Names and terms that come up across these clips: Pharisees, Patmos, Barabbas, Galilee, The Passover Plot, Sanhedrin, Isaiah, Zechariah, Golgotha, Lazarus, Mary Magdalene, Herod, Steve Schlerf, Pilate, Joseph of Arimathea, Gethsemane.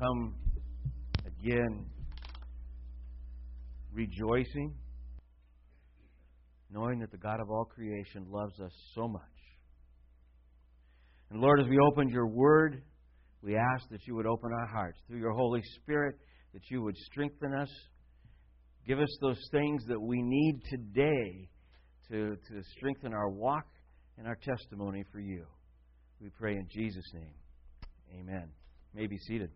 come again rejoicing, knowing that the God of all creation loves us so much. And Lord, as we opened your word, we ask that you would open our hearts through your Holy Spirit, that you would strengthen us. Give us those things that we need today to strengthen our walk and our testimony for you. We pray in Jesus' name. Amen. You may be seated.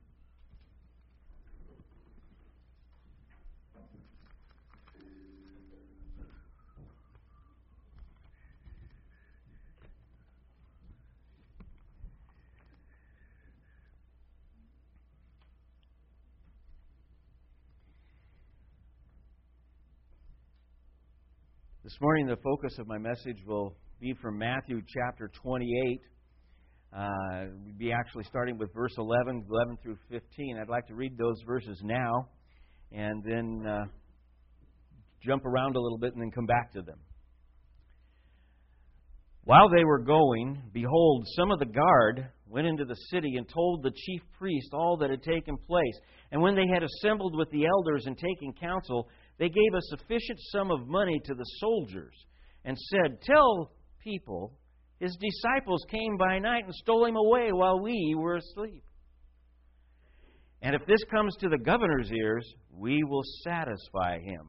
This morning, the focus of my message will be from Matthew chapter 28. We'll be actually starting with verse 11 through 15. I'd like to read those verses now and then jump around a little bit and then come back to them. While they were going, behold, some of the guard went into the city and told the chief priest all that had taken place. And when they had assembled with the elders and taken counsel, they gave a sufficient sum of money to the soldiers and said, "Tell people, his disciples came by night and stole him away while we were asleep. And if this comes to the governor's ears, we will satisfy him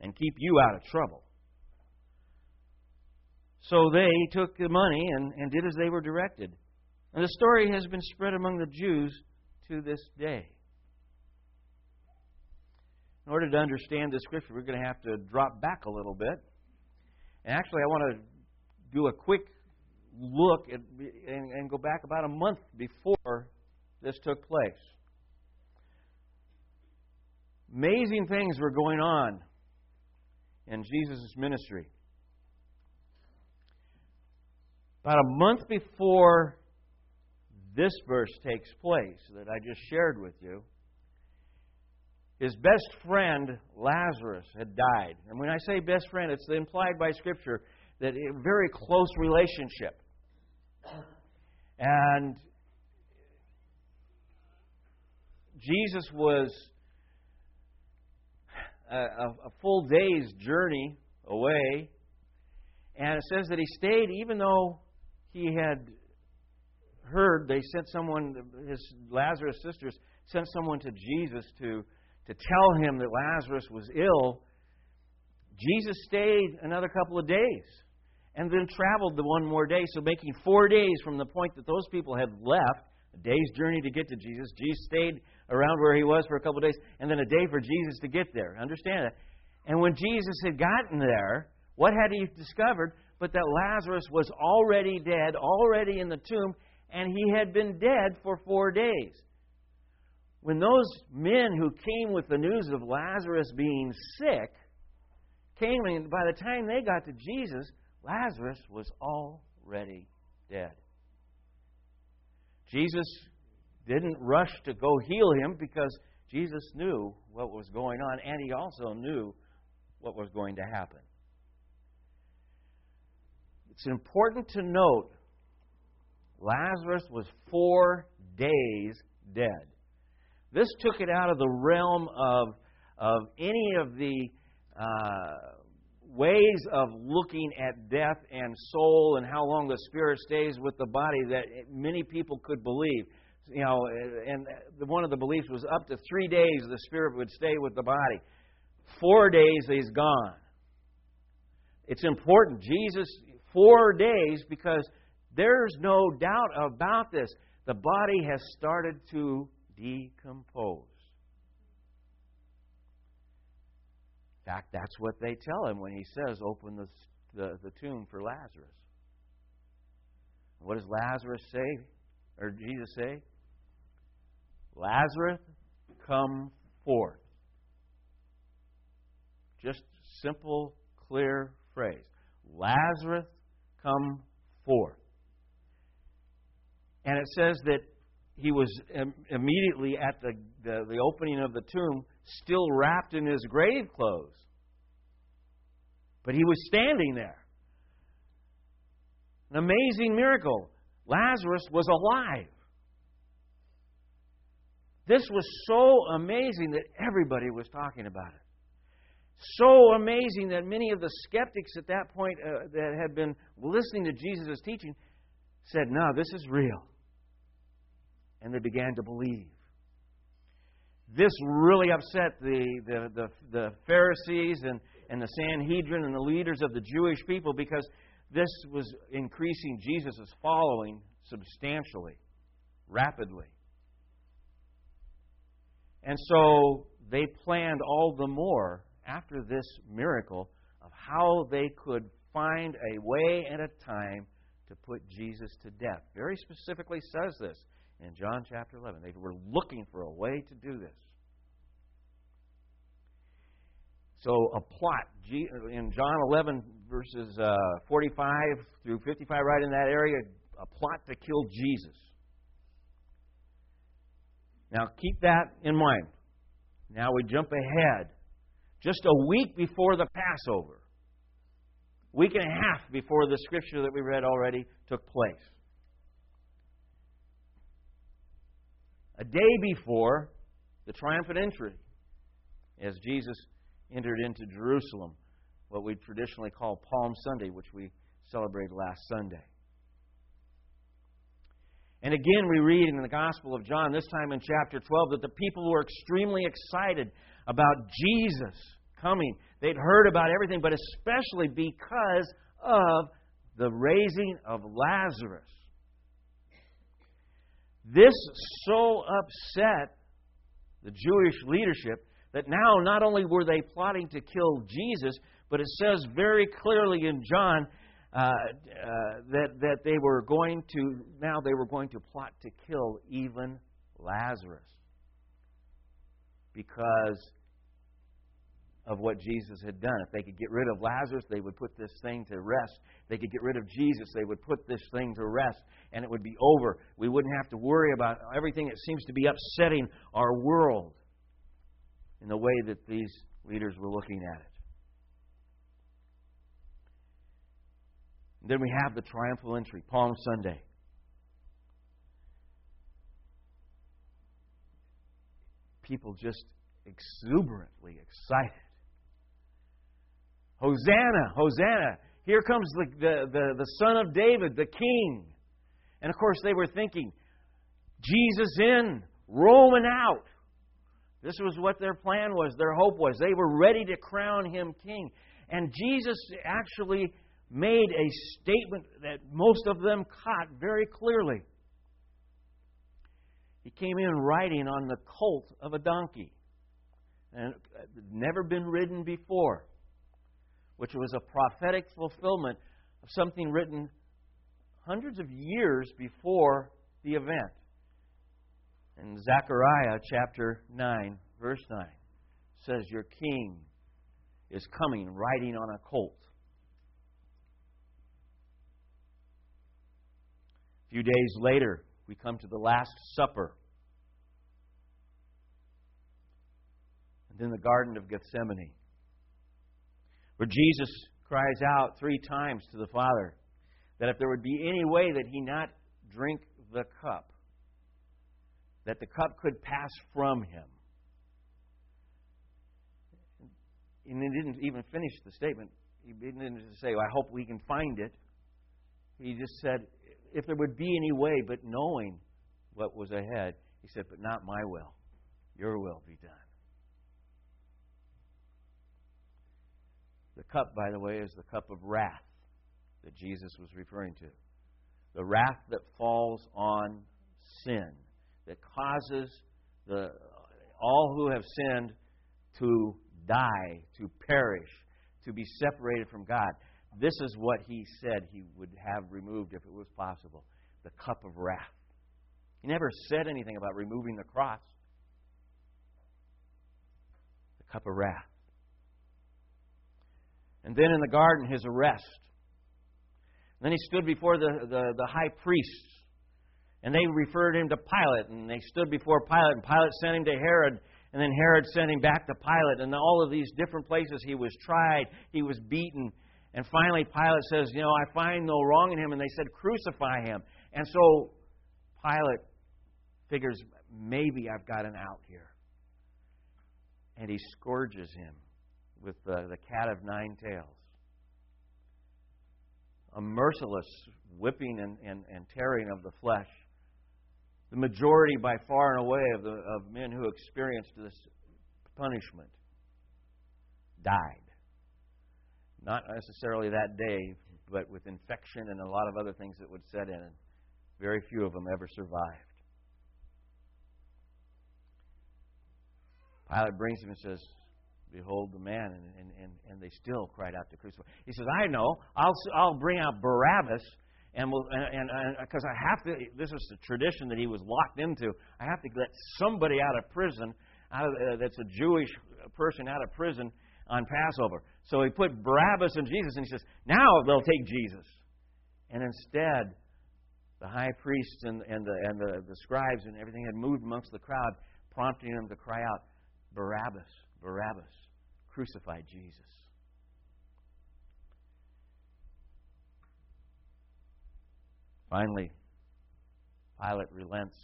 and keep you out of trouble." So they took the money and did as they were directed. And the story has been spread among the Jews to this day. In order to understand this scripture, we're going to have to drop back a little bit. And actually, I want to do a quick look at, and go back about a month before this took place. Amazing things were going on in Jesus' ministry. About a month before this verse takes place that I just shared with you, his best friend, Lazarus, had died. And when I say best friend, it's implied by Scripture that a very close relationship. And Jesus was a full day's journey away. And it says that he stayed even though he had heard they sent someone, Lazarus' sisters sent someone to Jesus to tell him that Lazarus was ill. Jesus stayed another couple of days and then traveled the one more day, so making 4 days from the point that those people had left, a day's journey to get to Jesus. Jesus stayed around where he was for a couple of days, and then a day for Jesus to get there. Understand that? And when Jesus had gotten there, what had he discovered but that Lazarus was already dead, already in the tomb, and he had been dead for 4 days. When those men who came with the news of Lazarus being sick came, and by the time they got to Jesus, Lazarus was already dead. Jesus didn't rush to go heal him because Jesus knew what was going on, and he also knew what was going to happen. It's important to note Lazarus was 4 days dead. This took it out of the realm of any of the ways of looking at death and soul and how long the spirit stays with the body that many people could believe. You know, and one of the beliefs was up to 3 days the spirit would stay with the body. 4 days he's gone. It's important, Jesus, 4 days, because there's no doubt about this. The body has started to decompose. In fact, that's what they tell him when he says, "Open the tomb for Lazarus." What does Lazarus say? Or Jesus say? "Lazarus, come forth." Just simple, clear phrase. Lazarus, come forth. And it says that he was immediately at the opening of the tomb, still wrapped in his grave clothes. But he was standing there. An amazing miracle. Lazarus was alive. This was so amazing that everybody was talking about it. So amazing that many of the skeptics at that point that had been listening to Jesus' teaching said, no, this is real. And they began to believe. This really upset the Pharisees and the Sanhedrin and the leaders of the Jewish people, because this was increasing Jesus' following substantially, rapidly. And so they planned all the more after this miracle of how they could find a way and a time to put Jesus to death. Very specifically says this in John chapter 11. They were looking for a way to do this. So a plot in John 11 verses 45 through 55, right in that area, a plot to kill Jesus. Now keep that in mind. Now we jump ahead. Just a week before the Passover. Week and a half before the scripture that we read already took place. A day before the triumphant entry, as Jesus entered into Jerusalem, what we traditionally call Palm Sunday, which we celebrated last Sunday. And again, we read in the Gospel of John, this time in chapter 12, that the people were extremely excited about Jesus coming. They'd heard about everything, but especially because of the raising of Lazarus. This so upset the Jewish leadership that now not only were they plotting to kill Jesus, but it says very clearly in John that they were going to plot to kill even Lazarus because of what Jesus had done. If they could get rid of Lazarus, they would put this thing to rest. If they could get rid of Jesus, they would put this thing to rest, and it would be over. We wouldn't have to worry about everything that seems to be upsetting our world in the way that these leaders were looking at it. Then we have the triumphal entry, Palm Sunday. People just exuberantly excited. Hosanna, Hosanna. Here comes the Son of David, the King. And of course they were thinking, Jesus in, Roman out. This was what their plan was, their hope was. They were ready to crown him king. And Jesus actually made a statement that most of them caught very clearly. He came in riding on the colt of a donkey, and never been ridden before, which was a prophetic fulfillment of something written hundreds of years before the event. In Zechariah chapter 9, verse 9, says, your king is coming riding on a colt. A few days later, we come to the Last Supper. And then the Garden of Gethsemane, where Jesus cries out three times to the Father that if there would be any way that he not drink the cup, that the cup could pass from him. And he didn't even finish the statement. He didn't say, well, I hope we can find it. He just said, if there would be any way, but knowing what was ahead, he said, but not my will, your will be done. The cup, by the way, is the cup of wrath that Jesus was referring to. The wrath that falls on sin, that causes all who have sinned to die, to perish, to be separated from God. This is what he said he would have removed if it was possible. The cup of wrath. He never said anything about removing the cross. The cup of wrath. And then in the garden, his arrest. And then he stood before the high priests. And they referred him to Pilate. And they stood before Pilate. And Pilate sent him to Herod. And then Herod sent him back to Pilate. And all of these different places he was tried. He was beaten. And finally, Pilate says, I find no wrong in him. And they said, crucify him. And so Pilate figures maybe I've got an out here. And he scourges him with the cat of nine tails. A merciless whipping and tearing of the flesh. The majority by far and away of men who experienced this punishment died. Not necessarily that day, but with infection and a lot of other things that would set in. Very few of them ever survived. Pilate brings him and says, "Behold the man," and they still cried out to crucify. He says, "I know. I'll bring out Barabbas, and because I have to. This is the tradition that he was locked into. I have to let somebody out of prison, that's a Jewish person out of prison on Passover." So he put Barabbas and Jesus, and he says, "Now they'll take Jesus." And instead, the high priests and the scribes and everything had moved amongst the crowd, prompting them to cry out, "Barabbas, Barabbas, crucify Jesus." Finally, Pilate relents,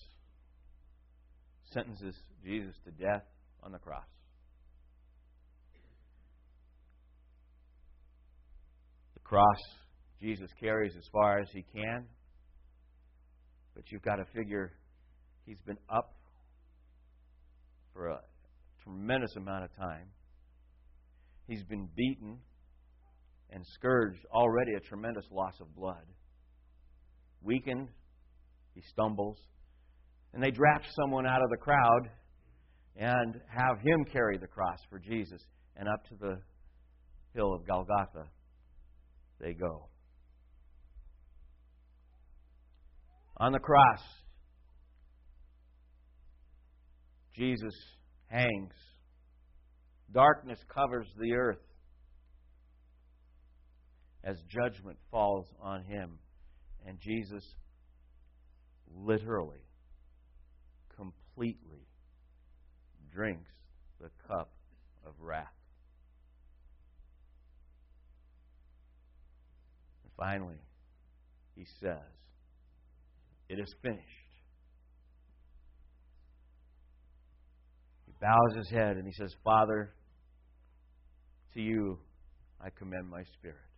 sentences Jesus to death on the cross. The cross Jesus carries as far as he can, but you've got to figure he's been up for a tremendous amount of time. He's been beaten and scourged, already a tremendous loss of blood. Weakened, he stumbles. And they draft someone out of the crowd and have him carry the cross for Jesus. And up to the hill of Golgotha they go. On the cross, Jesus hangs. Darkness covers the earth as judgment falls on him. And Jesus literally, completely drinks the cup of wrath. And finally, he says, "It is finished." Bows his head and he says, "Father, to you I commend my spirit."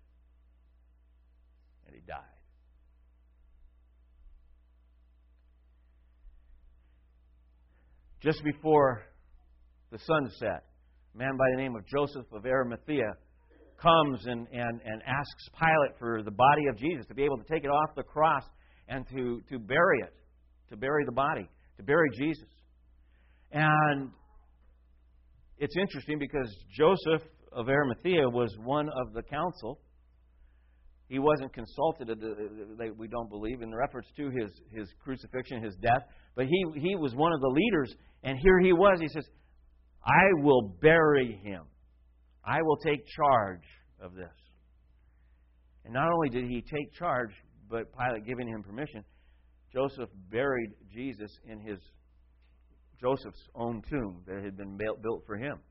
And he died. Just before the sun set, a man by the name of Joseph of Arimathea comes and asks Pilate for the body of Jesus, to be able to take it off the cross and to bury it, to bury the body, to bury Jesus. And it's interesting because Joseph of Arimathea was one of the council. He wasn't consulted, we don't believe, in reference to his crucifixion, his death. But he was one of the leaders. And here he was. He says, "I will bury him. I will take charge of this." And not only did he take charge, but Pilate giving him permission, Joseph buried Jesus in Joseph's own tomb that had been built for him.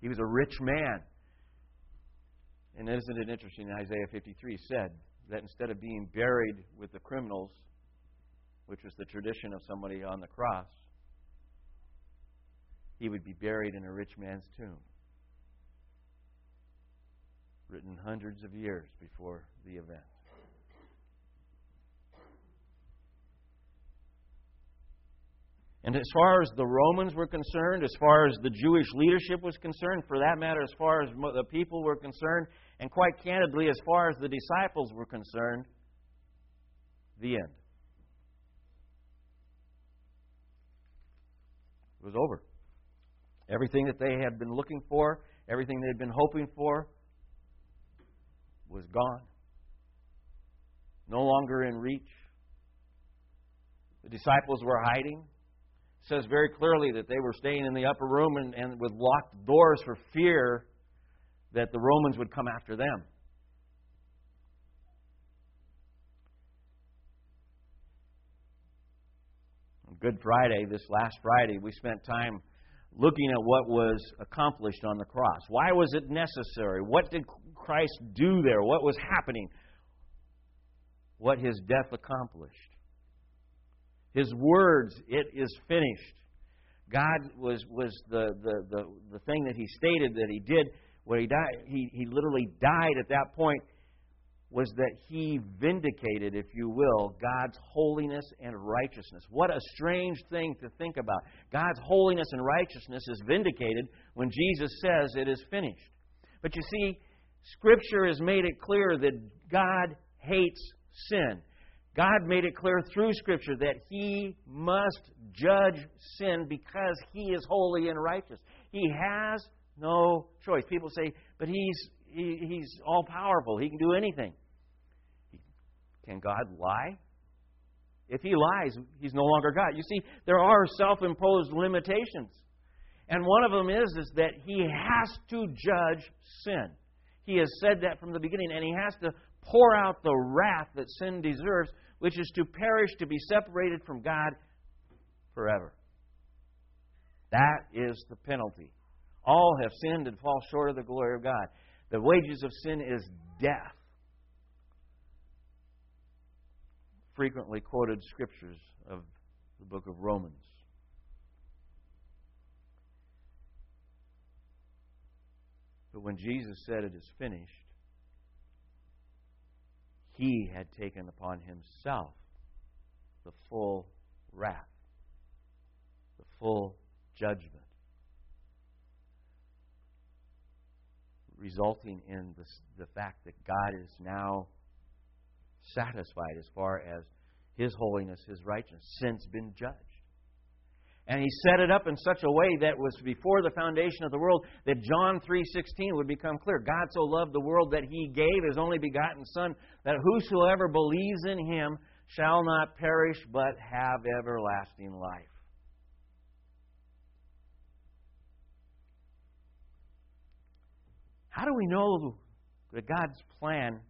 He was a rich man. And isn't it interesting, Isaiah 53 said that instead of being buried with the criminals, which was the tradition of somebody on the cross, he would be buried in a rich man's tomb, written hundreds of years before the event. And as far as the Romans were concerned, as far as the Jewish leadership was concerned, for that matter, as far as the people were concerned, and quite candidly, as far as the disciples were concerned, the end. It was over. Everything that they had been looking for, everything they had been hoping for, was gone. No longer in reach. The disciples were hiding. Says very clearly that they were staying in the upper room and with locked doors for fear that the Romans would come after them. On Good Friday, this last Friday, we spent time looking at what was accomplished on the cross. Why was it necessary? What did Christ do there? What was happening? What his death accomplished? His words, "It is finished." God was the thing that He stated that He did when He died. He literally died at that point. Was that He vindicated, if you will, God's holiness and righteousness. What a strange thing to think about. God's holiness and righteousness is vindicated when Jesus says it is finished. But you see, Scripture has made it clear that God hates sin. God made it clear through Scripture that He must judge sin because He is holy and righteous. He has no choice. People say, but He's all-powerful. He can do anything. Can God lie? If He lies, He's no longer God. You see, there are self-imposed limitations. And one of them is that He has to judge sin. He has said that from the beginning, and He has to pour out the wrath that sin deserves, which is to perish, to be separated from God forever. That is the penalty. All have sinned and fall short of the glory of God. The wages of sin is death. Frequently quoted scriptures of the book of Romans. But when Jesus said it is finished, He had taken upon Himself the full wrath, the full judgment, resulting in the fact that God is now satisfied as far as His holiness, His righteousness, sin's been judged. And He set it up in such a way that was before the foundation of the world, that John 3:16 would become clear. God so loved the world that He gave His only begotten Son, that whosoever believes in Him shall not perish but have everlasting life. How do we know that God's plan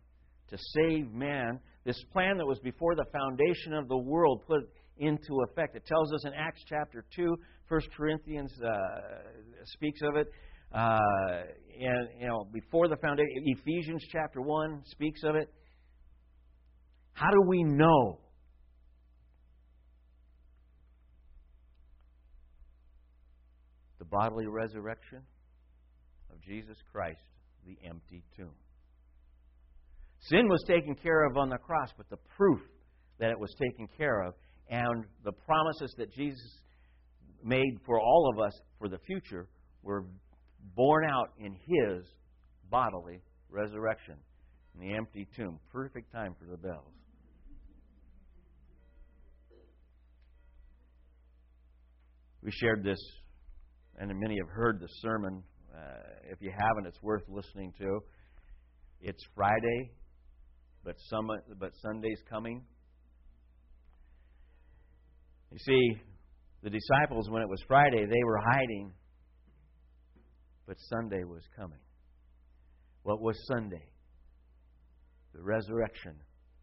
to save man, this plan that was before the foundation of the world, put into effect? It tells us in Acts chapter 2, 1 Corinthians speaks of it, and before the foundation, Ephesians chapter 1 speaks of it. How do we know? The bodily resurrection of Jesus Christ. The empty tomb. Sin was taken care of on the cross, but the proof that it was taken care of and the promises that Jesus made for all of us for the future were borne out in His bodily resurrection in the empty tomb. Perfect time for the bells. We shared this, and many have heard the sermon. If you haven't, it's worth listening to. It's Friday, but Sunday's coming. You see, the disciples, when it was Friday, they were hiding, but Sunday was coming. What was Sunday? The resurrection,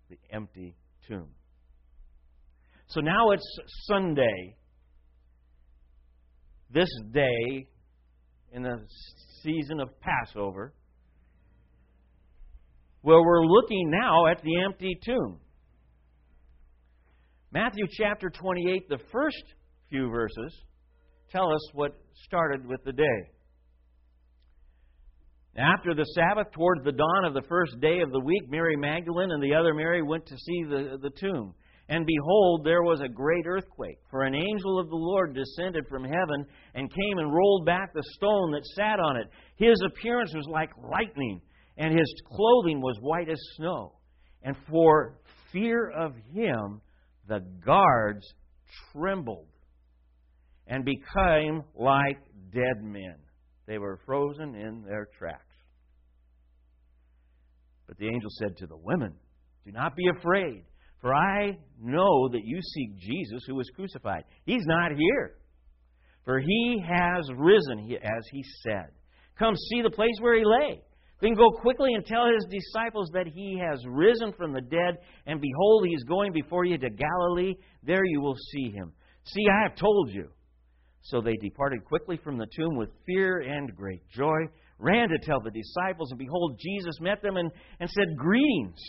the empty tomb. So now it's Sunday. This day, in the season of Passover, where we're looking now at the empty tomb. Matthew chapter 28, the first few verses, tell us what started with the day. After the Sabbath, towards the dawn of the first day of the week, Mary Magdalene and the other Mary went to see the tomb. And behold, there was a great earthquake, for an angel of the Lord descended from heaven and came and rolled back the stone that sat on it. His appearance was like lightning, and His clothing was white as snow. And for fear of Him, the guards trembled and became like dead men. They were frozen in their tracks. But the angel said to the women, "Do not be afraid. For I know that you seek Jesus who was crucified. He's not here. For He has risen, as He said. Come see the place where He lay. Then go quickly and tell His disciples that He has risen from the dead. And behold, He is going before you to Galilee. There you will see Him. See, I have told you." So they departed quickly from the tomb with fear and great joy, ran to tell the disciples. And behold, Jesus met them and said, "Greetings."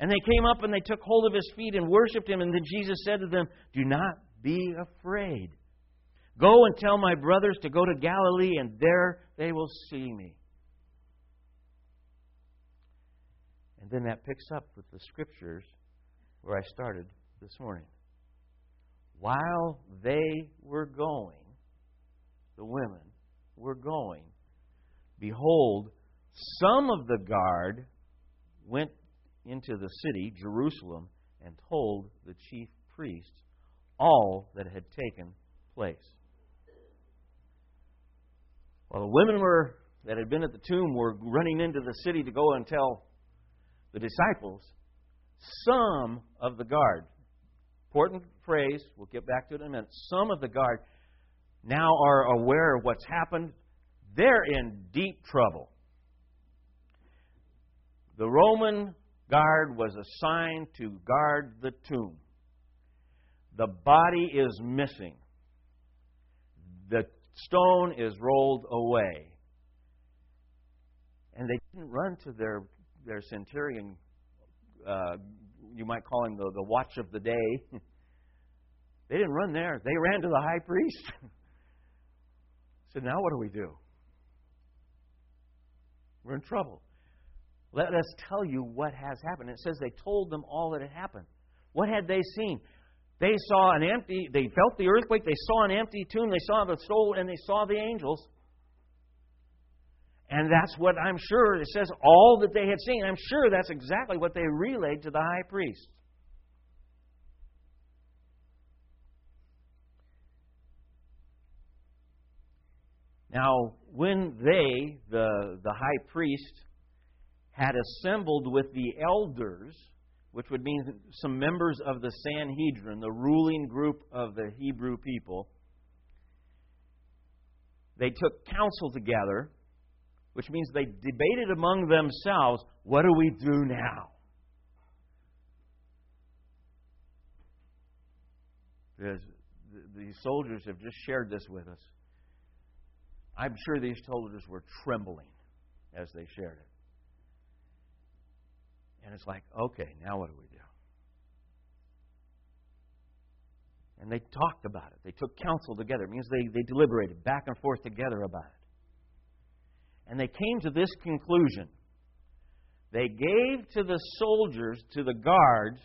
And they came up and they took hold of his feet and worshipped him. And then Jesus said to them, "Do not be afraid. Go and tell my brothers to go to Galilee, and there they will see me." And then that picks up with the scriptures where I started this morning. While they were going, the women were going, behold, some of the guard went into the city, Jerusalem, and told the chief priests all that had taken place. While the women that had been at the tomb were running into the city to go and tell the disciples, some of the guard, important phrase, we'll get back to it in a minute, some of the guard now are aware of what's happened. They're in deep trouble. The Roman guard was assigned to guard the tomb. The body is missing. The stone is rolled away. And they didn't run to their centurion, you might call him the watch of the day. They didn't run there. They ran to the high priest. Said, "Now what do we do? We're in trouble. Let us tell you what has happened." It says they told them all that had happened. What had they seen? They saw an empty, they felt the earthquake, they saw an empty tomb, they saw the stone, and they saw the angels. And that's what I'm sure, it says all that they had seen. I'm sure that's exactly what they relayed to the high priest. Now, when they, the high priest, had assembled with the elders, which would mean some members of the Sanhedrin, the ruling group of the Hebrew people, they took counsel together, which means they debated among themselves, what do we do now? The soldiers have just shared this with us. I'm sure these soldiers were trembling as they shared it. And it's like, okay, now what do we do? And they talked about it. They took counsel together. It means they deliberated back and forth together about it. And they came to this conclusion. They gave to the soldiers, to the guards,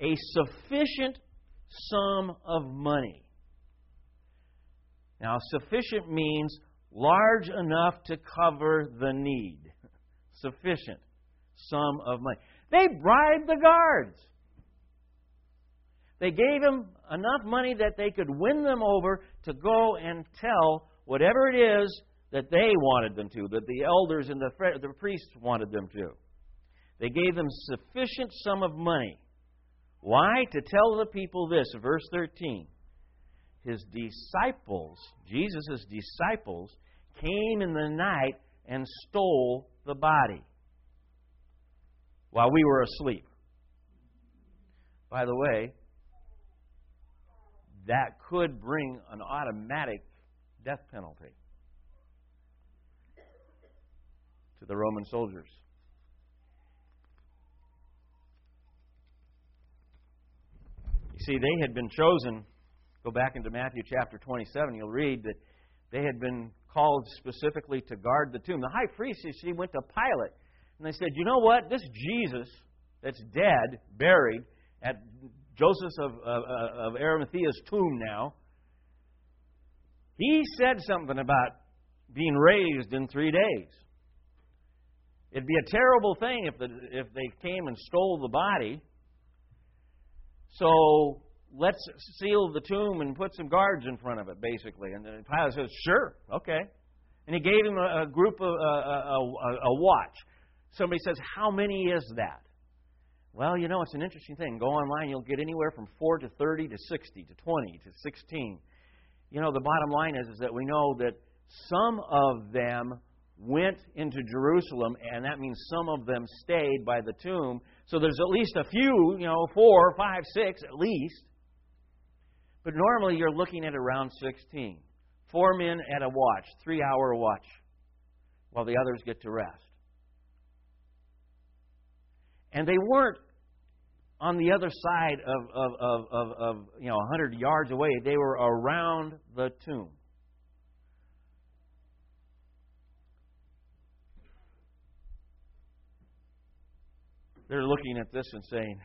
a sufficient sum of money. Now, sufficient means large enough to cover the need. Sufficient sum of money. They bribed the guards. They gave them enough money that they could win them over to go and tell whatever it is that they wanted them to, that the elders and the priests wanted them to. They gave them sufficient sum of money. Why? To tell the people this, verse 13. His disciples, Jesus' disciples, came in the night and stole the body while we were asleep. By the way, that could bring an automatic death penalty to the Roman soldiers. You see, they had been chosen. Go back into Matthew chapter 27. You'll read that they had been called specifically to guard the tomb. The high priest, you see, went to Pilate. And they said, "You know what? This Jesus that's dead, buried at Joseph of Arimathea's tomb now, he said something about being raised in 3 days. It'd be a terrible thing if they came and stole the body. So let's seal the tomb and put some guards in front of it," basically. And then Pilate says, "Sure, okay." And he gave him a group of a watch. Somebody says, "How many is that?" Well, you know, it's an interesting thing. Go online, you'll get anywhere from 4 to 30 to 60 to 20 to 16. You know, the bottom line is that we know that some of them went into Jerusalem, and that means some of them stayed by the tomb. So there's at least a few, 4, 5, 6 at least. But normally you're looking at around 16. 4 men at a watch, 3-hour watch, while the others get to rest. And they weren't on the other side of 100 yards away. They were around the tomb. They're looking at this and saying,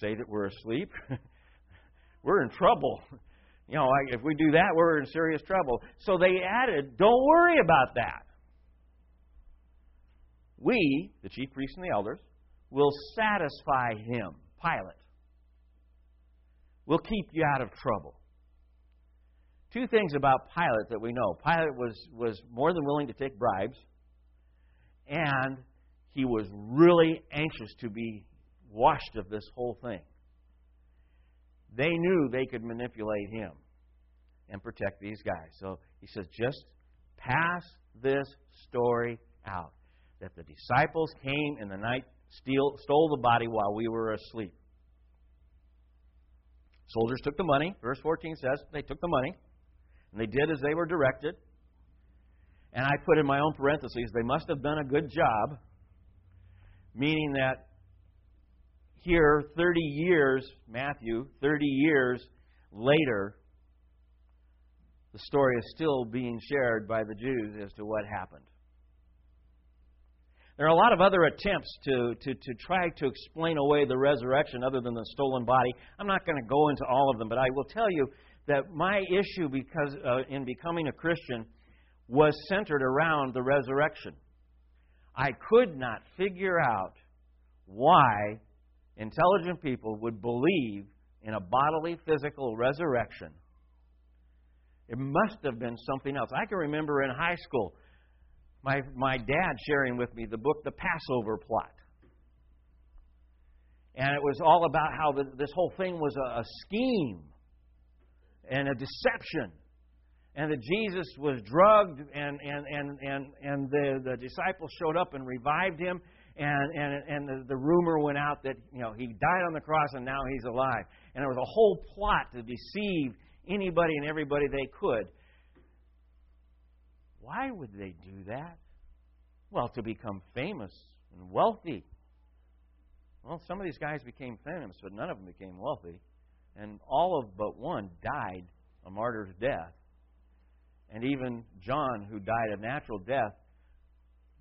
say that we're asleep. We're in trouble. If we do that, we're in serious trouble. So they added, don't worry about that. We, the chief priests and the elders, will satisfy him, Pilate. We'll keep you out of trouble. Two things about Pilate that we know. Pilate was more than willing to take bribes, and he was really anxious to be washed of this whole thing. They knew they could manipulate him and protect these guys. So he says, just pass this story out. That the disciples came in the night, stole the body while we were asleep. Soldiers took the money. Verse 14 says, they took the money. And they did as they were directed. And I put in my own parentheses, they must have done a good job. Meaning that here, 30 years, Matthew, 30 years later, the story is still being shared by the Jews as to what happened. There are a lot of other attempts to try to explain away the resurrection other than the stolen body. I'm not going to go into all of them, but I will tell you that my issue in becoming a Christian was centered around the resurrection. I could not figure out why intelligent people would believe in a bodily, physical resurrection. It must have been something else. I can remember in high school, my dad sharing with me the book, The Passover Plot. And it was all about how this whole thing was a scheme and a deception. And that Jesus was drugged and the disciples showed up and revived him. And the rumor went out that he died on the cross and now he's alive. And there was a whole plot to deceive anybody and everybody they could. Why would they do that? Well, to become famous and wealthy. Well, some of these guys became famous, but none of them became wealthy. And all of but one died a martyr's death. And even John, who died a natural death,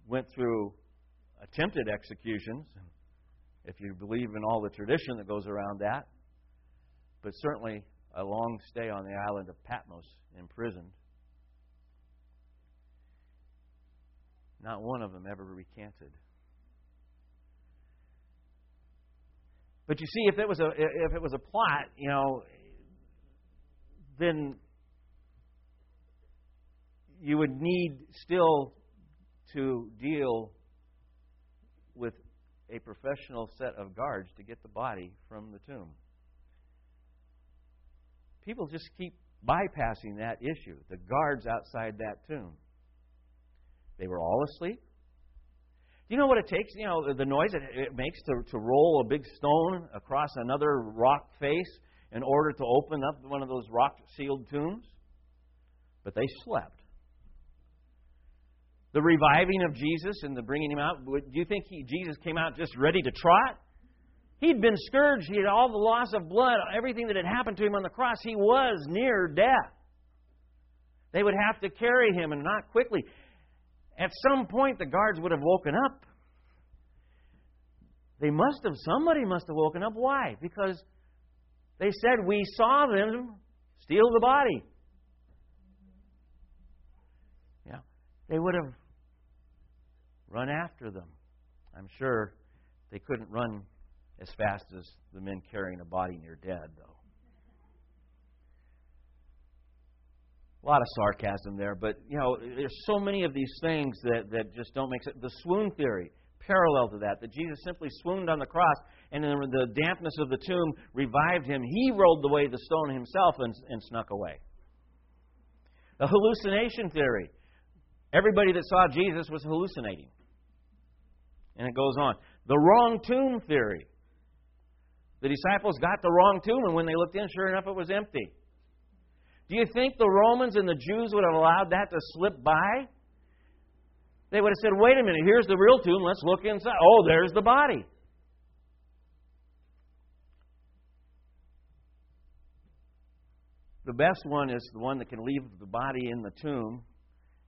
went through attempted executions, if you believe in all the tradition that goes around that, but certainly a long stay on the island of Patmos, imprisoned. Not one of them ever recanted. But you see, if it was a plot, then you would need still to deal with a professional set of guards to get the body from the tomb. People just keep bypassing that issue, the guards outside that tomb. They were all asleep. Do you know what it takes? The noise it makes to roll a big stone across another rock face in order to open up one of those rock-sealed tombs? But they slept. The reviving of Jesus and the bringing him out, do you think Jesus came out just ready to trot? He'd been scourged. He had all the loss of blood, everything that had happened to him on the cross. He was near death. They would have to carry him, and not quickly. At some point, the guards would have woken up. Somebody must have woken up. Why? Because they said, we saw them steal the body. They would have run after them. I'm sure they couldn't run as fast as the men carrying a body near dead, though. A lot of sarcasm there, but, there's so many of these things that just don't make sense. The swoon theory, parallel to that Jesus simply swooned on the cross and in the dampness of the tomb revived him. He rolled away the stone himself and snuck away. The hallucination theory. Everybody that saw Jesus was hallucinating. And it goes on. The wrong tomb theory. The disciples got the wrong tomb, and when they looked in, sure enough, it was empty. Do you think the Romans and the Jews would have allowed that to slip by? They would have said, wait a minute, here's the real tomb, let's look inside. Oh, there's the body. The best one is the one that can leave the body in the tomb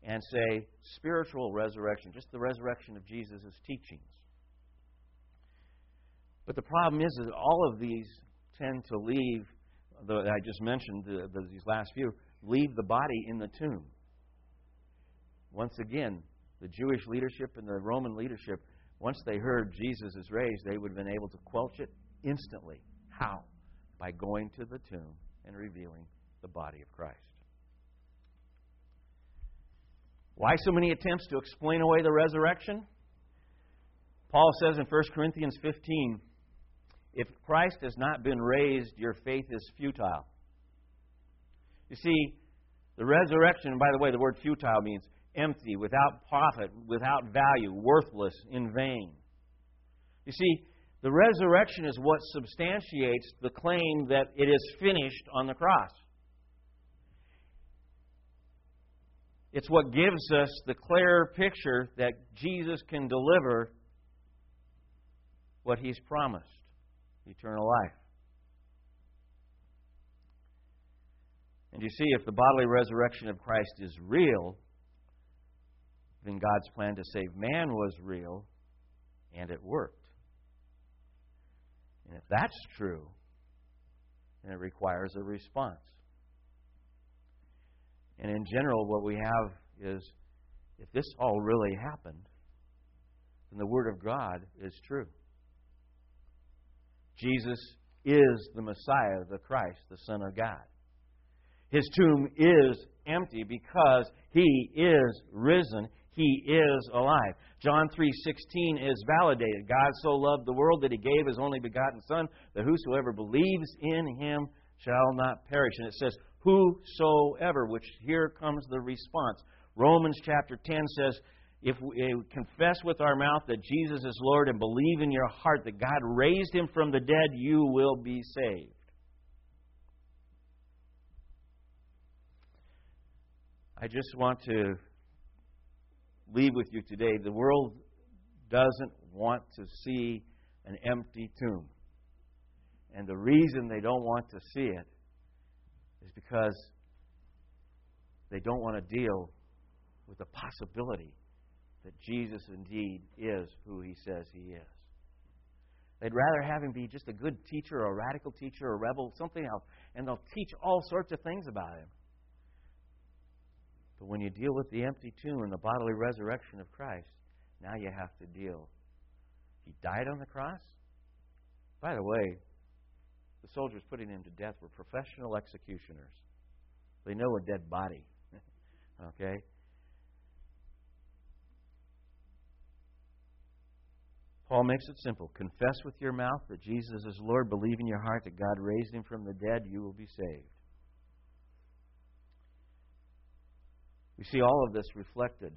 and say, spiritual resurrection, just the resurrection of Jesus' teachings. But the problem is that all of these tend to leave, I just mentioned these last few, leave the body in the tomb. Once again, the Jewish leadership and the Roman leadership, once they heard Jesus is raised, they would have been able to quench it instantly. How? By going to the tomb and revealing the body of Christ. Why so many attempts to explain away the resurrection? Paul says in 1 Corinthians 15, if Christ has not been raised, your faith is futile. You see, the resurrection, and by the way, the word futile means empty, without profit, without value, worthless, in vain. You see, the resurrection is what substantiates the claim that it is finished on the cross. It's what gives us the clear picture that Jesus can deliver what He's promised, eternal life. And you see, if the bodily resurrection of Christ is real, then God's plan to save man was real, and it worked. And if that's true, then it requires a response. And in general, what we have is, if this all really happened, then the Word of God is true. Jesus is the Messiah, the Christ, the Son of God. His tomb is empty because He is risen. He is alive. John 3:16 is validated. God so loved the world that He gave His only begotten Son, that whosoever believes in Him shall not perish. And it says, whosoever, which here comes the response. Romans chapter 10 says, if we confess with our mouth that Jesus is Lord and believe in your heart that God raised Him from the dead, you will be saved. I just want to leave with you today. The world doesn't want to see an empty tomb. And the reason they don't want to see it is because they don't want to deal with the possibility that Jesus indeed is who He says He is. They'd rather have Him be just a good teacher or a radical teacher or a rebel, something else. And they'll teach all sorts of things about Him. But when you deal with the empty tomb and the bodily resurrection of Christ, now you have to deal. He died on the cross. By the way, the soldiers putting Him to death were professional executioners. They know a dead body. Okay? Paul makes it simple. Confess with your mouth that Jesus is Lord. Believe in your heart that God raised Him from the dead. You will be saved. We see all of this reflected,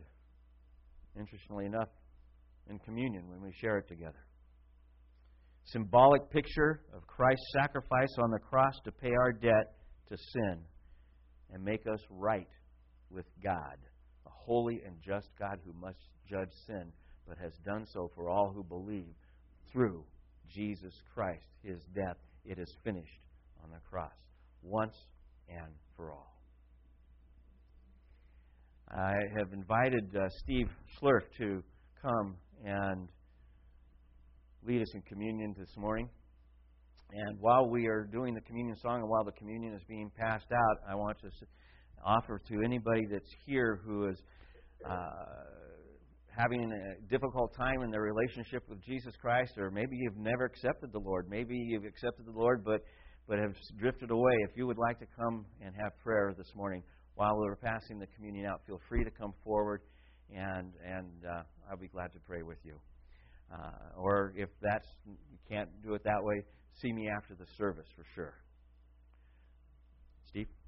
interestingly enough, in communion when we share it together. Symbolic picture of Christ's sacrifice on the cross to pay our debt to sin and make us right with God, a holy and just God who must judge sin, but has done so for all who believe through Jesus Christ, His death. It is finished on the cross once and for all. I have invited Steve Schlerf to come and lead us in communion this morning. And while we are doing the communion song and while the communion is being passed out, I want to offer to anybody that's here who is having a difficult time in their relationship with Jesus Christ, or maybe you've never accepted the Lord. Maybe you've accepted the Lord but have drifted away. If you would like to come and have prayer this morning, while we're passing the communion out, feel free to come forward, and I'll be glad to pray with you. Or if you can't do it that way, see me after the service for sure. Steve?